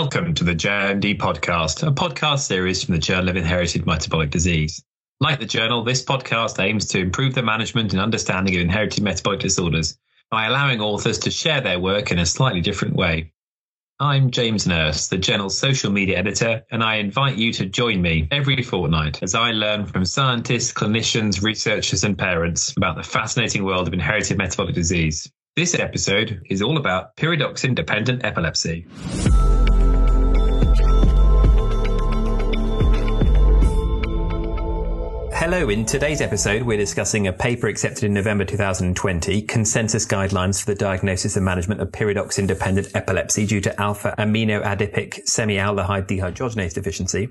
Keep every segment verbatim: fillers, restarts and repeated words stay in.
Welcome to the J I M D podcast, a podcast series from the Journal of Inherited Metabolic Disease. Like the journal, this podcast aims to improve the management and understanding of inherited metabolic disorders by allowing authors to share their work in a slightly different way. I'm James Nurse, the journal's social media editor, and I invite you to join me every fortnight as I learn from scientists, clinicians, researchers, and parents about the fascinating world of inherited metabolic disease. This episode is all about pyridoxine-dependent epilepsy. Hello, in today's episode we're discussing a paper accepted in November two thousand twenty, Consensus Guidelines for the Diagnosis and Management of Pyridoxine-Dependent Epilepsy due to Alpha-Aminoadipic Semialdehyde Dehydrogenase Deficiency.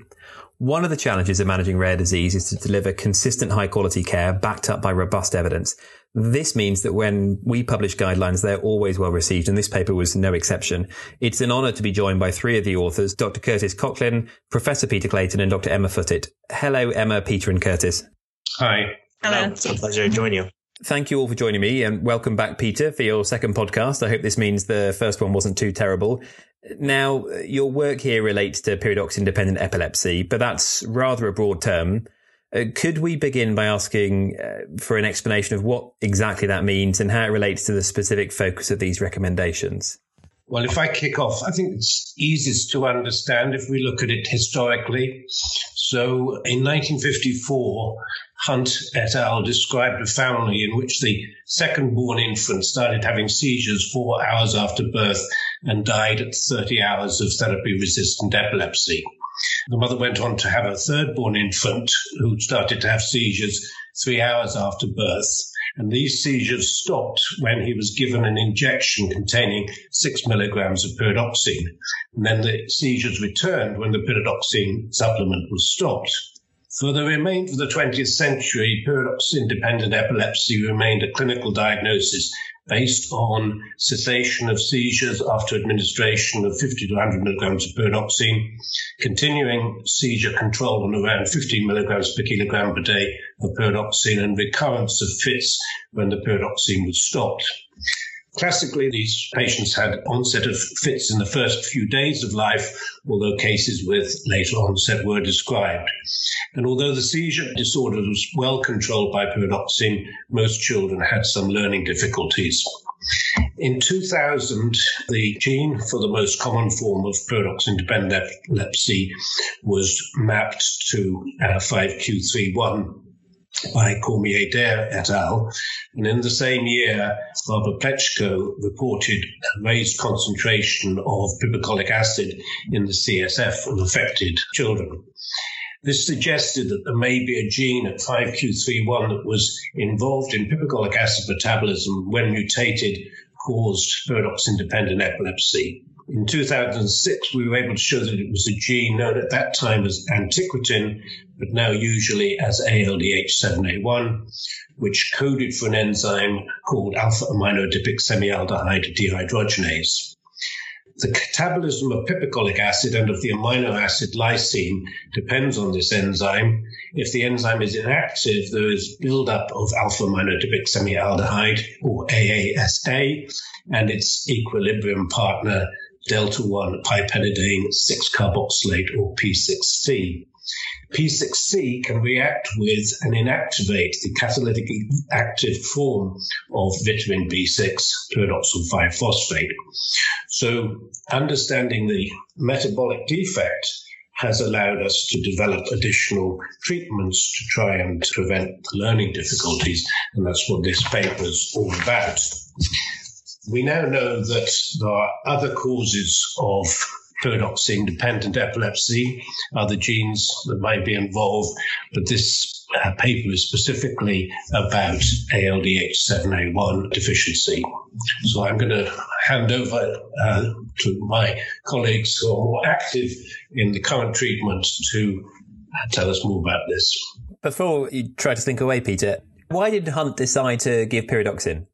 One of the challenges of managing rare disease is to deliver consistent high-quality care backed up by robust evidence. This means that when we publish guidelines, they're always well received, and this paper was no exception. It's an honour to be joined by three of the authors, Doctor Curtis Coughlin, Professor Peter Clayton, and Doctor Emma Footit. Hello, Emma, Peter and Curtis. Hi. Hello. It's a pleasure to join you. Thank you all for joining me, and welcome back, Peter, for your second podcast. I hope this means the first one wasn't too terrible. Now, your work here relates to pyridoxine-dependent epilepsy, but that's rather a broad term. Uh, could we begin by asking uh, for an explanation of what exactly that means and how it relates to the specific focus of these recommendations? Well, if I kick off, I think it's easiest to understand if we look at it historically. So in nineteen fifty-four, Hunt et al. Described a family in which the second-born infant started having seizures four hours after birth and died at thirty hours of therapy-resistant epilepsy. The mother went on to have a third-born infant who started to have seizures three hours after birth, and these seizures stopped when he was given an injection containing six milligrams of pyridoxine, and then the seizures returned when the pyridoxine supplement was stopped. For the remainder of the twentieth century, pyridoxine-dependent epilepsy remained a clinical diagnosis based on cessation of seizures after administration of fifty to one hundred milligrams of pyridoxine, continuing seizure control on around fifteen milligrams per kilogram per day of pyridoxine, and recurrence of fits when the pyridoxine was stopped. Classically, these patients had onset of fits in the first few days of life, although cases with later onset were described. And although the seizure disorder was well controlled by pyridoxine, most children had some learning difficulties. In two thousand, the gene for the most common form of pyridoxine-dependent epilepsy was mapped to five Q thirty-one. By Cormier-Daire et al. And in the same year, Barbara Plechko reported a raised concentration of pipicolic acid in the C S F of affected children. This suggested that there may be a gene at five Q thirty-one that was involved in pipicolic acid metabolism when mutated, caused pyridoxine-dependent epilepsy. In two thousand six, we were able to show that it was a gene known at that time as antiquitin, but now usually as A L D H seven A one, which coded for an enzyme called alpha-aminoadipic semialdehyde dehydrogenase. The catabolism of pipicolic acid and of the amino acid lysine depends on this enzyme. If the enzyme is inactive, there is buildup of alpha-aminoadipic semialdehyde, or A A S A, and its equilibrium partner, Delta one pyridine six carboxylate, or P six C. P six C can react with and inactivate the catalytically active form of vitamin B six, pyridoxal five phosphate. So understanding the metabolic defect has allowed us to develop additional treatments to try and prevent the learning difficulties, and that's what this paper is all about. We now know that there are other causes of pyridoxine-dependent epilepsy, other genes that might be involved, but this uh, paper is specifically about A L D H seven A one deficiency. So I'm going to hand over uh, to my colleagues who are more active in the current treatment to tell us more about this. Before you try to think away, Peter, why did Hunt decide to give pyridoxine?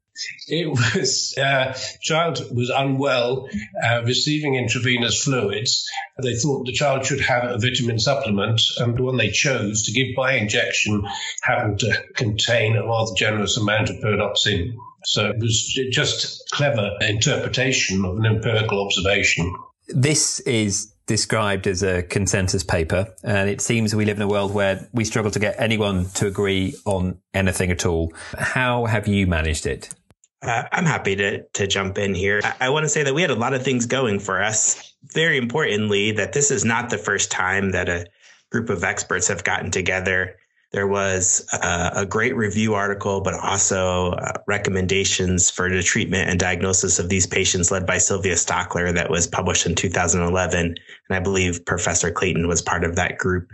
It was, uh, child was unwell, uh, receiving intravenous fluids. They thought the child should have a vitamin supplement, and the one they chose to give by injection happened to contain a rather generous amount of pyridoxine. So it was just clever interpretation of an empirical observation. This is described as a consensus paper, and it seems we live in a world where we struggle to get anyone to agree on anything at all. How have you managed it? Uh, I'm happy to to jump in here. I, I want to say that we had a lot of things going for us. Very importantly, that this is not the first time that a group of experts have gotten together. There was uh, a great review article, but also uh, recommendations for the treatment and diagnosis of these patients led by Sylvia Stockler that was published in two thousand eleven. And I believe Professor Clayton was part of that group.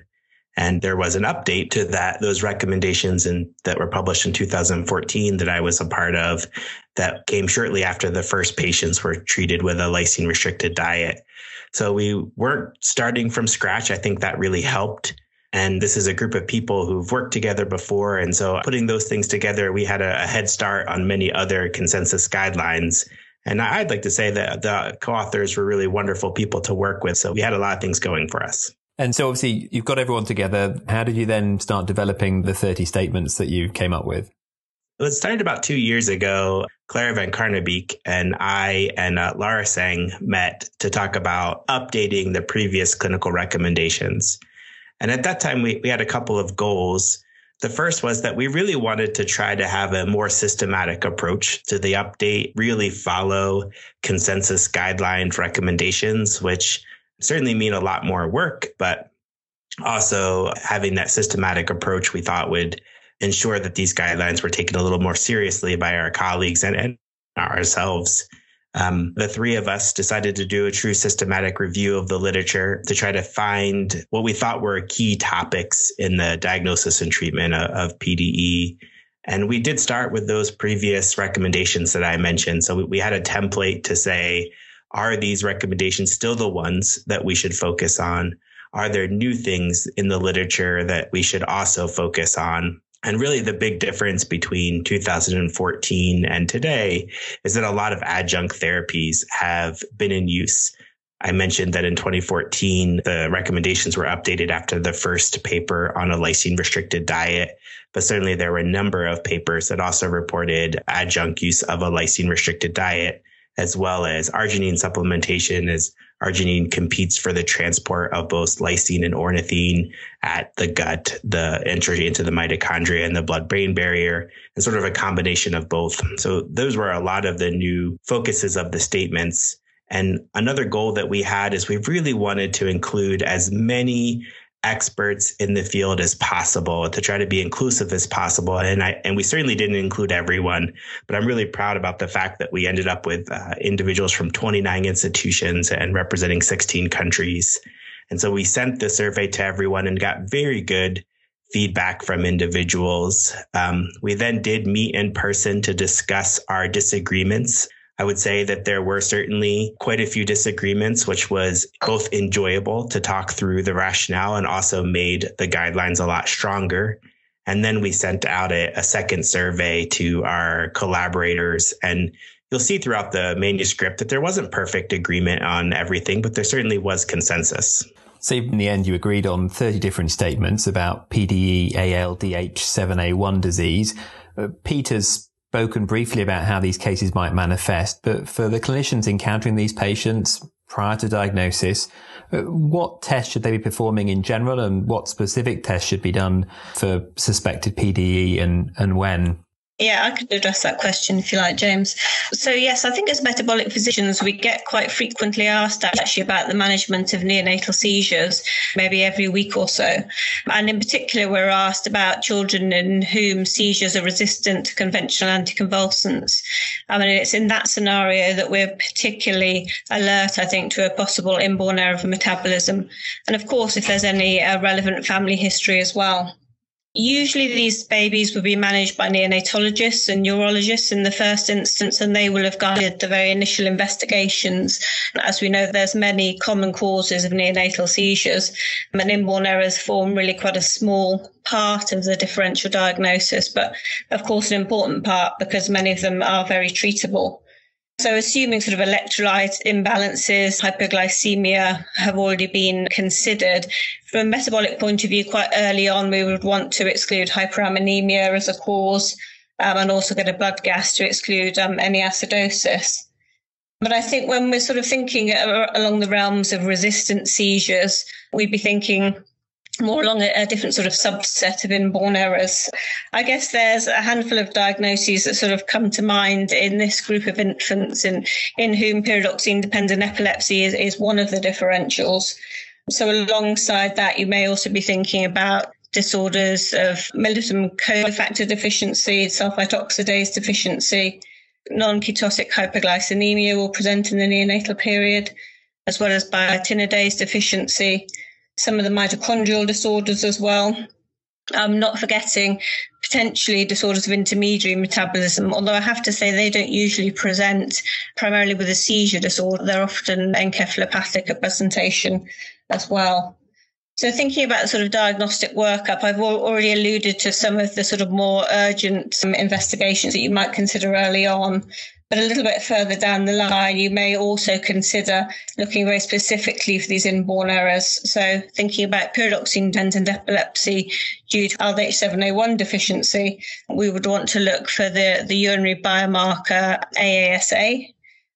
And there was an update to that, those recommendations in, that were published in two thousand fourteen that I was a part of, that came shortly after the first patients were treated with a lysine-restricted diet. So we weren't starting from scratch. I think that really helped. And this is a group of people who've worked together before. And so putting those things together, we had a, a head start on many other consensus guidelines. And I'd like to say that the co-authors were really wonderful people to work with. So we had a lot of things going for us. And so obviously you've got everyone together. How did you then start developing the thirty statements that you came up with? Well, it started about two years ago. Clara Van Karnebeek and I and uh, Lara Sang met to talk about updating the previous clinical recommendations. And at that time, we, we had a couple of goals. The first was that we really wanted to try to have a more systematic approach to the update, really follow consensus guideline recommendations, which certainly mean a lot more work, but also having that systematic approach we thought would ensure that these guidelines were taken a little more seriously by our colleagues and, and ourselves. Um, the three of us decided to do a true systematic review of the literature to try to find what we thought were key topics in the diagnosis and treatment of, of P D E. And we did start with those previous recommendations that I mentioned. So we, we had a template to say, are these recommendations still the ones that we should focus on? Are there new things in the literature that we should also focus on? And really the big difference between two thousand fourteen and today is that a lot of adjunct therapies have been in use. I mentioned that in twenty fourteen, the recommendations were updated after the first paper on a lysine-restricted diet, but certainly there were a number of papers that also reported adjunct use of a lysine-restricted diet, as well as arginine supplementation, as arginine competes for the transport of both lysine and ornithine at the gut, the entry into the mitochondria and the blood-brain barrier, and sort of a combination of both. So those were a lot of the new focuses of the statements. And another goal that we had is we really wanted to include as many experts in the field as possible to try to be inclusive as possible. And I, and we certainly didn't include everyone, but I'm really proud about the fact that we ended up with uh, individuals from twenty-nine institutions and representing sixteen countries. And so we sent the survey to everyone and got very good feedback from individuals. Um, we then did meet in person to discuss our disagreements. I would say that there were certainly quite a few disagreements, which was both enjoyable to talk through the rationale and also made the guidelines a lot stronger. And then we sent out a, a second survey to our collaborators. And you'll see throughout the manuscript that there wasn't perfect agreement on everything, but there certainly was consensus. So in the end, you agreed on thirty different statements about P D E A L D H seven A one disease. Uh, Peter's spoken briefly about how these cases might manifest, but for the clinicians encountering these patients prior to diagnosis, what tests should they be performing in general and what specific tests should be done for suspected P D E and, and when? Yeah, I could address that question if you like, James. So yes, I think as metabolic physicians, we get quite frequently asked actually about the management of neonatal seizures, maybe every week or so. And in particular, we're asked about children in whom seizures are resistant to conventional anticonvulsants. I mean, it's in that scenario that we're particularly alert, I think, to a possible inborn error of metabolism. And of course, if there's any uh, relevant family history as well. Usually these babies will be managed by neonatologists and neurologists in the first instance, and they will have guided the very initial investigations. As we know, there's many common causes of neonatal seizures, and inborn errors form really quite a small part of the differential diagnosis, but of course an important part because many of them are very treatable. So assuming sort of electrolyte imbalances, hyperglycemia have already been considered, from a metabolic point of view, quite early on, we would want to exclude hyperammonemia as a cause um, and also get a blood gas to exclude um, any acidosis. But I think when we're sort of thinking along the realms of resistant seizures, we'd be thinking more along a, a different sort of subset of inborn errors. I guess there's a handful of diagnoses that sort of come to mind in this group of infants in, in whom pyridoxine-dependent epilepsy is, is one of the differentials. So alongside that, you may also be thinking about disorders of molybdenum cofactor deficiency, sulfite oxidase deficiency. Non-ketotic hyperglycemia will present in the neonatal period, as well as biotinidase deficiency, some of the mitochondrial disorders as well. I'm not forgetting potentially disorders of intermediary metabolism, although I have to say they don't usually present primarily with a seizure disorder. They're often encephalopathic at presentation as well. So thinking about sort of diagnostic workup, I've already alluded to some of the sort of more urgent investigations that you might consider early on. But a little bit further down the line, you may also consider looking very specifically for these inborn errors. So thinking about pyridoxine-dependent epilepsy due to A L D H seven A one deficiency, we would want to look for the, the urinary biomarker A A S A.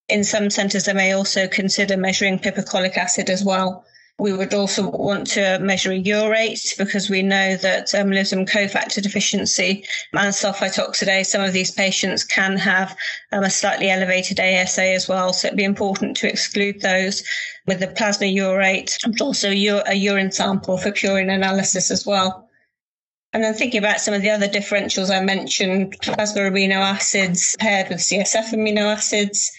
In some centres, they may also consider measuring pipicolic acid as well. We would also want to measure a urate because we know that molybdenum cofactor deficiency and sulfite oxidase, some of these patients can have um, a slightly elevated A S A as well. So it'd be important to exclude those with the plasma urate, but also a urine sample for purine analysis as well. And then thinking about some of the other differentials I mentioned, plasma amino acids paired with C S F amino acids,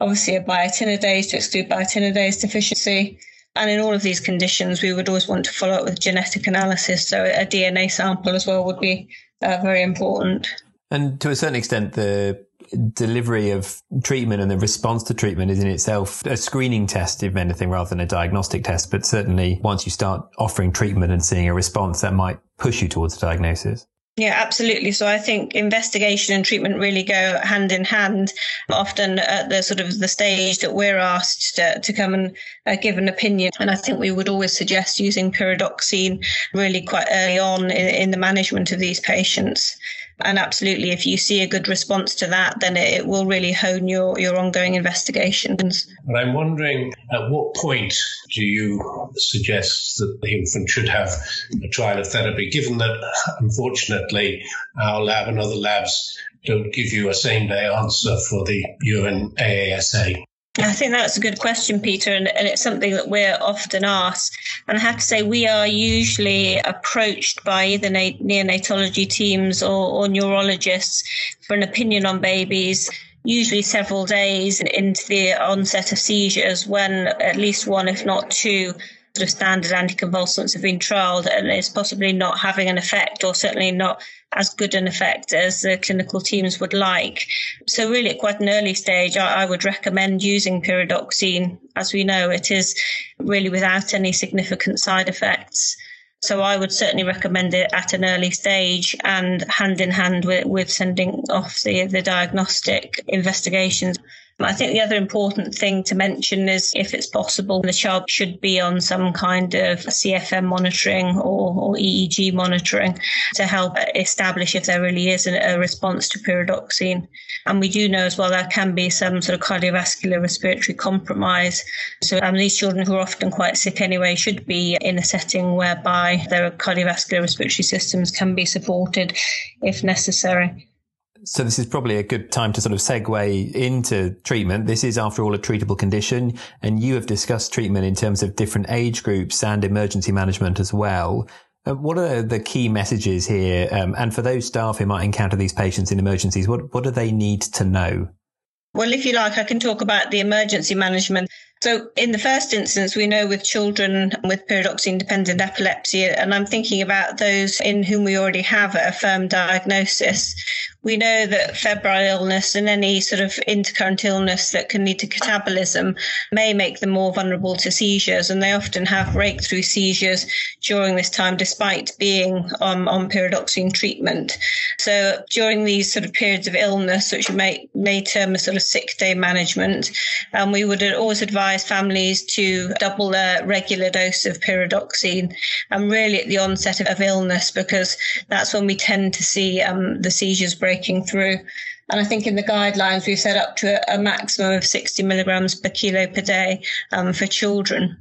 obviously a biotinidase to exclude biotinidase deficiency. And in all of these conditions, we would always want to follow up with genetic analysis. So a D N A sample as well would be uh, very important. And to a certain extent, the delivery of treatment and the response to treatment is in itself a screening test, if anything, rather than a diagnostic test. But certainly once you start offering treatment and seeing a response, that might push you towards a diagnosis. Yeah, absolutely. So I think investigation and treatment really go hand in hand. Often at the sort of the stage that we're asked to, to come and uh, give an opinion. And I think we would always suggest using pyridoxine really quite early on in, in the management of these patients. And absolutely, if you see a good response to that, then it, it will really hone your, your ongoing investigations. And I'm wondering, at what point do you suggest that the infant should have a trial of therapy, given that, unfortunately, our lab and other labs don't give you a same-day answer for the urine A A S A? I think that's a good question, Peter, and, and it's something that we're often asked. And I have to say we are usually approached by either na- neonatology teams or, or neurologists for an opinion on babies, usually several days into the onset of seizures when at least one, if not two, sort of standard anticonvulsants have been trialled and it's possibly not having an effect or certainly not as good an effect as the clinical teams would like. So really at quite an early stage, I, I would recommend using pyridoxine. As we know, it is really without any significant side effects. So I would certainly recommend it at an early stage and hand in hand with, with sending off the, the diagnostic investigations. I think the other important thing to mention is if it's possible, the child should be on some kind of C F M monitoring or, or E E G monitoring to help establish if there really is a response to pyridoxine. And we do know as well there can be some sort of cardiovascular respiratory compromise. So um, these children who are often quite sick anyway should be in a setting whereby their cardiovascular respiratory systems can be supported if necessary. So this is probably a good time to sort of segue into treatment. This is, after all, a treatable condition, and you have discussed treatment in terms of different age groups and emergency management as well. Uh, what are the key messages here? Um, and for those staff who might encounter these patients in emergencies, what, what do they need to know? Well, if you like, I can talk about the emergency management. So in the first instance, we know with children with pyridoxine-dependent epilepsy, and I'm thinking about those in whom we already have a firm diagnosis, we know that febrile illness and any sort of intercurrent illness that can lead to catabolism may make them more vulnerable to seizures, and they often have breakthrough seizures during this time despite being um, on pyridoxine treatment. So during these sort of periods of illness, which you may, may term as sort of sick day management, um, we would always advise advise families to double their regular dose of pyridoxine, and um, really at the onset of, of illness, because that's when we tend to see um, the seizures breaking through. And I think in the guidelines, we've set up to a, a maximum of sixty milligrams per kilo per day um, for children.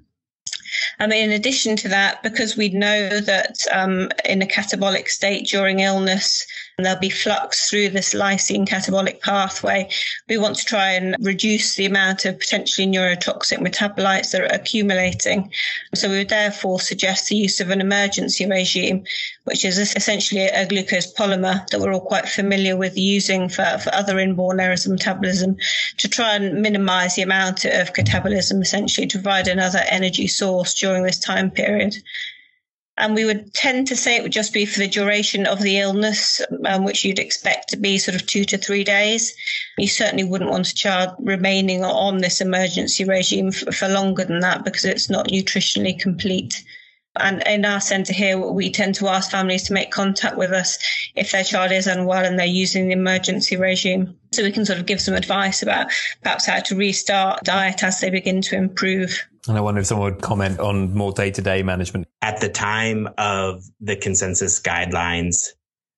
I mean, in addition to that, because we know that um, in a catabolic state during illness, there'll be flux through this lysine catabolic pathway, we want to try and reduce the amount of potentially neurotoxic metabolites that are accumulating. So we would therefore suggest the use of an emergency regime, which is essentially a glucose polymer that we're all quite familiar with using for, for other inborn errors of metabolism, to try and minimize the amount of catabolism, essentially to provide another energy source during this time period. And we would tend to say it would just be for the duration of the illness, um, which you'd expect to be sort of two to three days. You certainly wouldn't want a child remaining on this emergency regime f- for longer than that, because it's not nutritionally complete. And in our centre here, we tend to ask families to make contact with us if their child is unwell and they're using the emergency regime, so we can sort of give some advice about perhaps how to restart diet as they begin to improve. And I wonder if someone would comment on more day-to-day management. At the time of the consensus guidelines,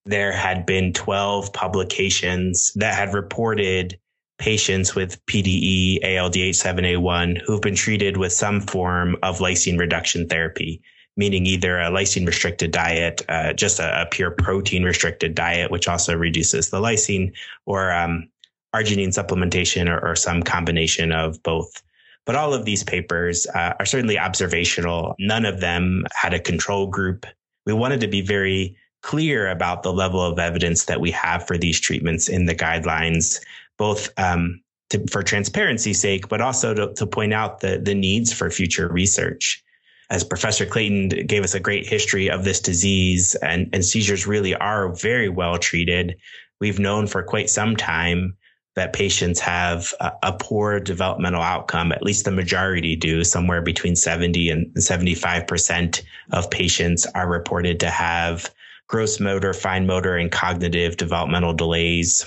there had been twelve publications that had reported patients with P D E A L D H seven A one who've been treated with some form of lysine reduction therapy, meaning either a lysine-restricted diet, uh, just a, a pure protein-restricted diet, which also reduces the lysine, or um, arginine supplementation, or, or some combination of both. But all of these papers uh, are certainly observational. None of them had a control group. We wanted to be very clear about the level of evidence that we have for these treatments in the guidelines, both um, to, for transparency's sake, but also to, to point out the, the needs for future research. As Professor Clayton gave us a great history of this disease, and, and seizures really are very well treated. We've known for quite some time that patients have a, a poor developmental outcome. At least the majority do. Somewhere between seventy and seventy-five percent of patients are reported to have gross motor, fine motor, and cognitive developmental delays.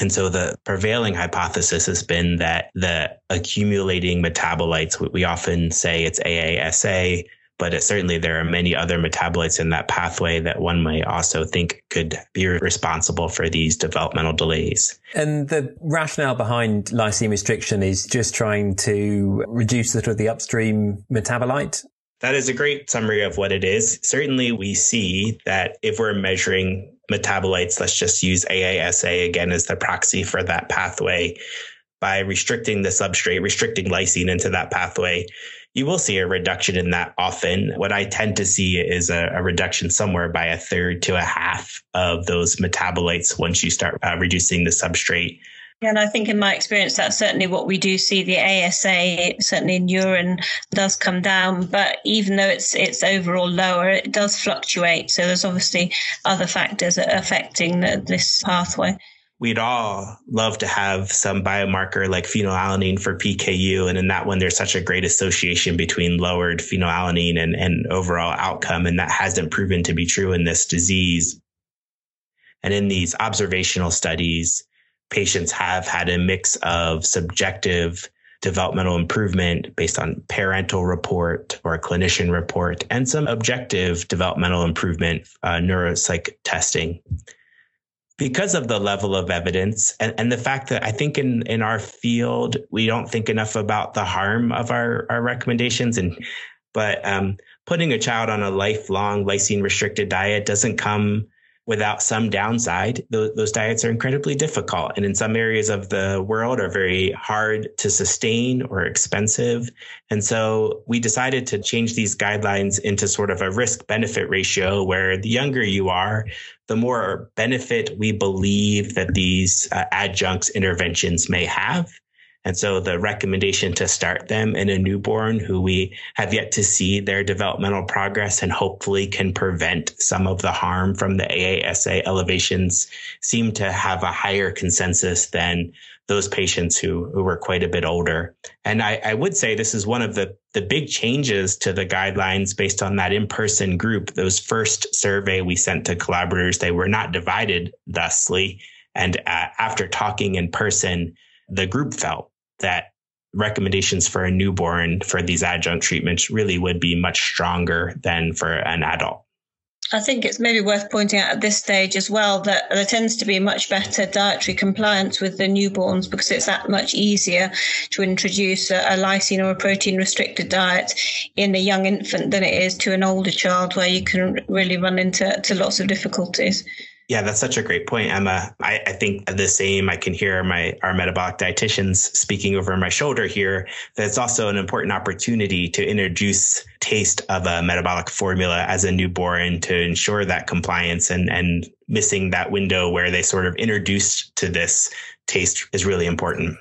And so the prevailing hypothesis has been that the accumulating metabolites, we often say it's A A S A, but it, certainly there are many other metabolites in that pathway that one may also think could be responsible for these developmental delays. And the rationale behind lysine restriction is just trying to reduce sort of the upstream metabolite? That is a great summary of what it is. Certainly we see that if we're measuring metabolites, let's just use A A S A again as the proxy for that pathway. By restricting the substrate, restricting lysine into that pathway, you will see a reduction in that often. What I tend to see is a, a reduction somewhere by a third to a half of those metabolites once you start uh, reducing the substrate. And I think in my experience, that's certainly what we do see. The A S A, certainly in urine, does come down, but even though it's it's overall lower, it does fluctuate. So there's obviously other factors that are affecting the, this pathway. We'd all love to have some biomarker like phenylalanine for P K U. And in that one, there's such a great association between lowered phenylalanine and, and overall outcome. And that hasn't proven to be true in this disease. And in these observational studies, patients have had a mix of subjective developmental improvement based on parental report or clinician report, and some objective developmental improvement, uh, neuropsych testing. Because of the level of evidence and, and the fact that I think in, in our field, we don't think enough about the harm of our, our recommendations. And but um, putting a child on a lifelong lysine-restricted diet doesn't come without some downside. Those, those diets are incredibly difficult, and in some areas of the world are very hard to sustain or expensive. And so we decided to change these guidelines into sort of a risk-benefit ratio, where the younger you are, the more benefit we believe that these uh, adjuncts interventions may have. And so the recommendation to start them in a newborn who we have yet to see their developmental progress and hopefully can prevent some of the harm from the A A S A elevations seem to have a higher consensus than those patients who, who were quite a bit older. And I, I would say this is one of the, the big changes to the guidelines based on that in-person group. Those first survey we sent to collaborators, they were not divided thusly. And uh, after talking in person, the group felt that recommendations for a newborn for these adjunct treatments really would be much stronger than for an adult. I think it's maybe worth pointing out at this stage as well that there tends to be much better dietary compliance with the newborns because it's that much easier to introduce a, a lysine or a protein restricted diet in a young infant than it is to an older child, where you can really run into to lots of difficulties. Yeah, that's such a great point, Emma. I, I think the same. I can hear my our metabolic dietitians speaking over my shoulder here, that it's also an important opportunity to introduce taste of a metabolic formula as a newborn to ensure that compliance, and, and missing that window where they sort of introduced to this taste is really important.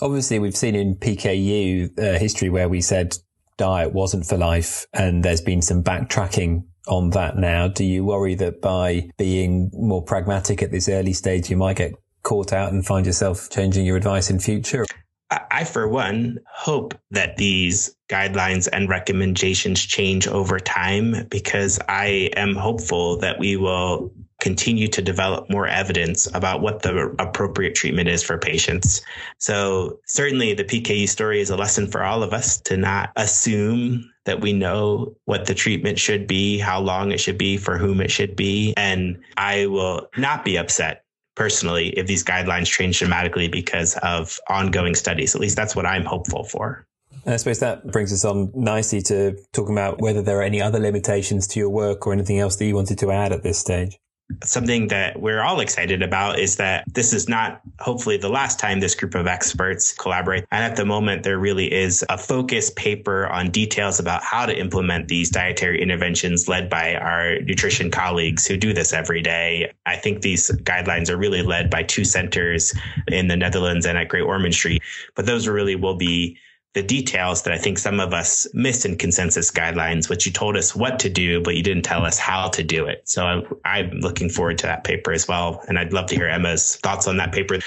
Obviously, we've seen in P K U uh, history where we said diet wasn't for life, and there's been some backtracking on that now. Do you worry that by being more pragmatic at this early stage, you might get caught out and find yourself changing your advice in future? I, for one, hope that these guidelines and recommendations change over time, because I am hopeful that we will continue to develop more evidence about what the appropriate treatment is for patients. So certainly the P K U story is a lesson for all of us to not assume that we know what the treatment should be, how long it should be, for whom it should be. And I will not be upset personally if these guidelines change dramatically because of ongoing studies. At least that's what I'm hopeful for. And I suppose that brings us on nicely to talking about whether there are any other limitations to your work or anything else that you wanted to add at this stage. Something that we're all excited about is that this is not hopefully the last time this group of experts collaborate. And at the moment, there really is a focused paper on details about how to implement these dietary interventions led by our nutrition colleagues who do this every day. I think these guidelines are really led by two centers in the Netherlands and at Great Ormond Street. But those really will be the details that I think some of us missed in consensus guidelines, which you told us what to do, but you didn't tell us how to do it. So I'm, I'm looking forward to that paper as well. And I'd love to hear Emma's thoughts on that paper.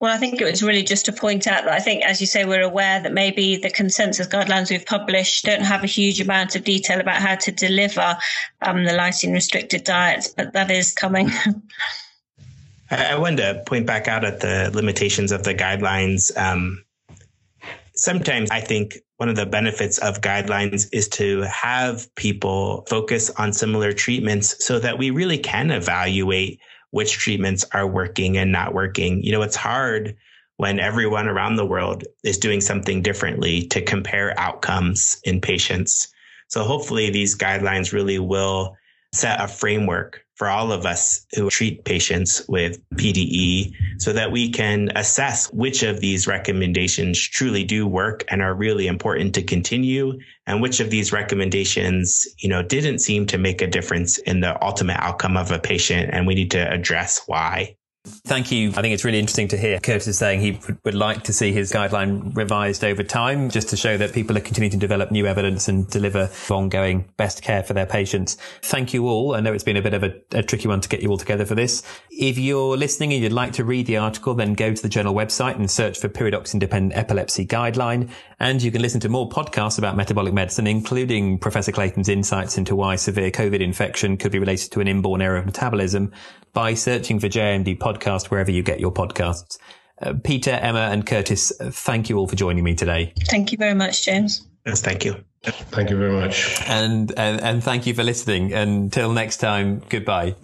Well, I think it was really just to point out that I think, as you say, we're aware that maybe the consensus guidelines we've published don't have a huge amount of detail about how to deliver um, the lysine-restricted diet, but that is coming. I, I wanted to point back out at the limitations of the guidelines. Um, Sometimes I think one of the benefits of guidelines is to have people focus on similar treatments so that we really can evaluate which treatments are working and not working. You know, it's hard when everyone around the world is doing something differently to compare outcomes in patients. So hopefully these guidelines really will set a framework for all of us who treat patients with P D E so that we can assess which of these recommendations truly do work and are really important to continue, and which of these recommendations, you know, didn't seem to make a difference in the ultimate outcome of a patient, and we need to address why. Thank you. I think it's really interesting to hear Curtis saying he would like to see his guideline revised over time, just to show that people are continuing to develop new evidence and deliver ongoing best care for their patients. Thank you all. I know it's been a bit of a, a tricky one to get you all together for this. If you're listening and you'd like to read the article, then go to the journal website and search for Pyridoxine-Dependent Epilepsy Guideline. And you can listen to more podcasts about metabolic medicine, including Professor Clayton's insights into why severe COVID infection could be related to an inborn error of metabolism, by searching for J M D Podcast wherever you get your podcasts. Uh, Peter, Emma and Curtis, thank you all for joining me today. Thank you very much, James. Yes, thank you. Thank you very much. And, and, and thank you for listening. Until next time, goodbye.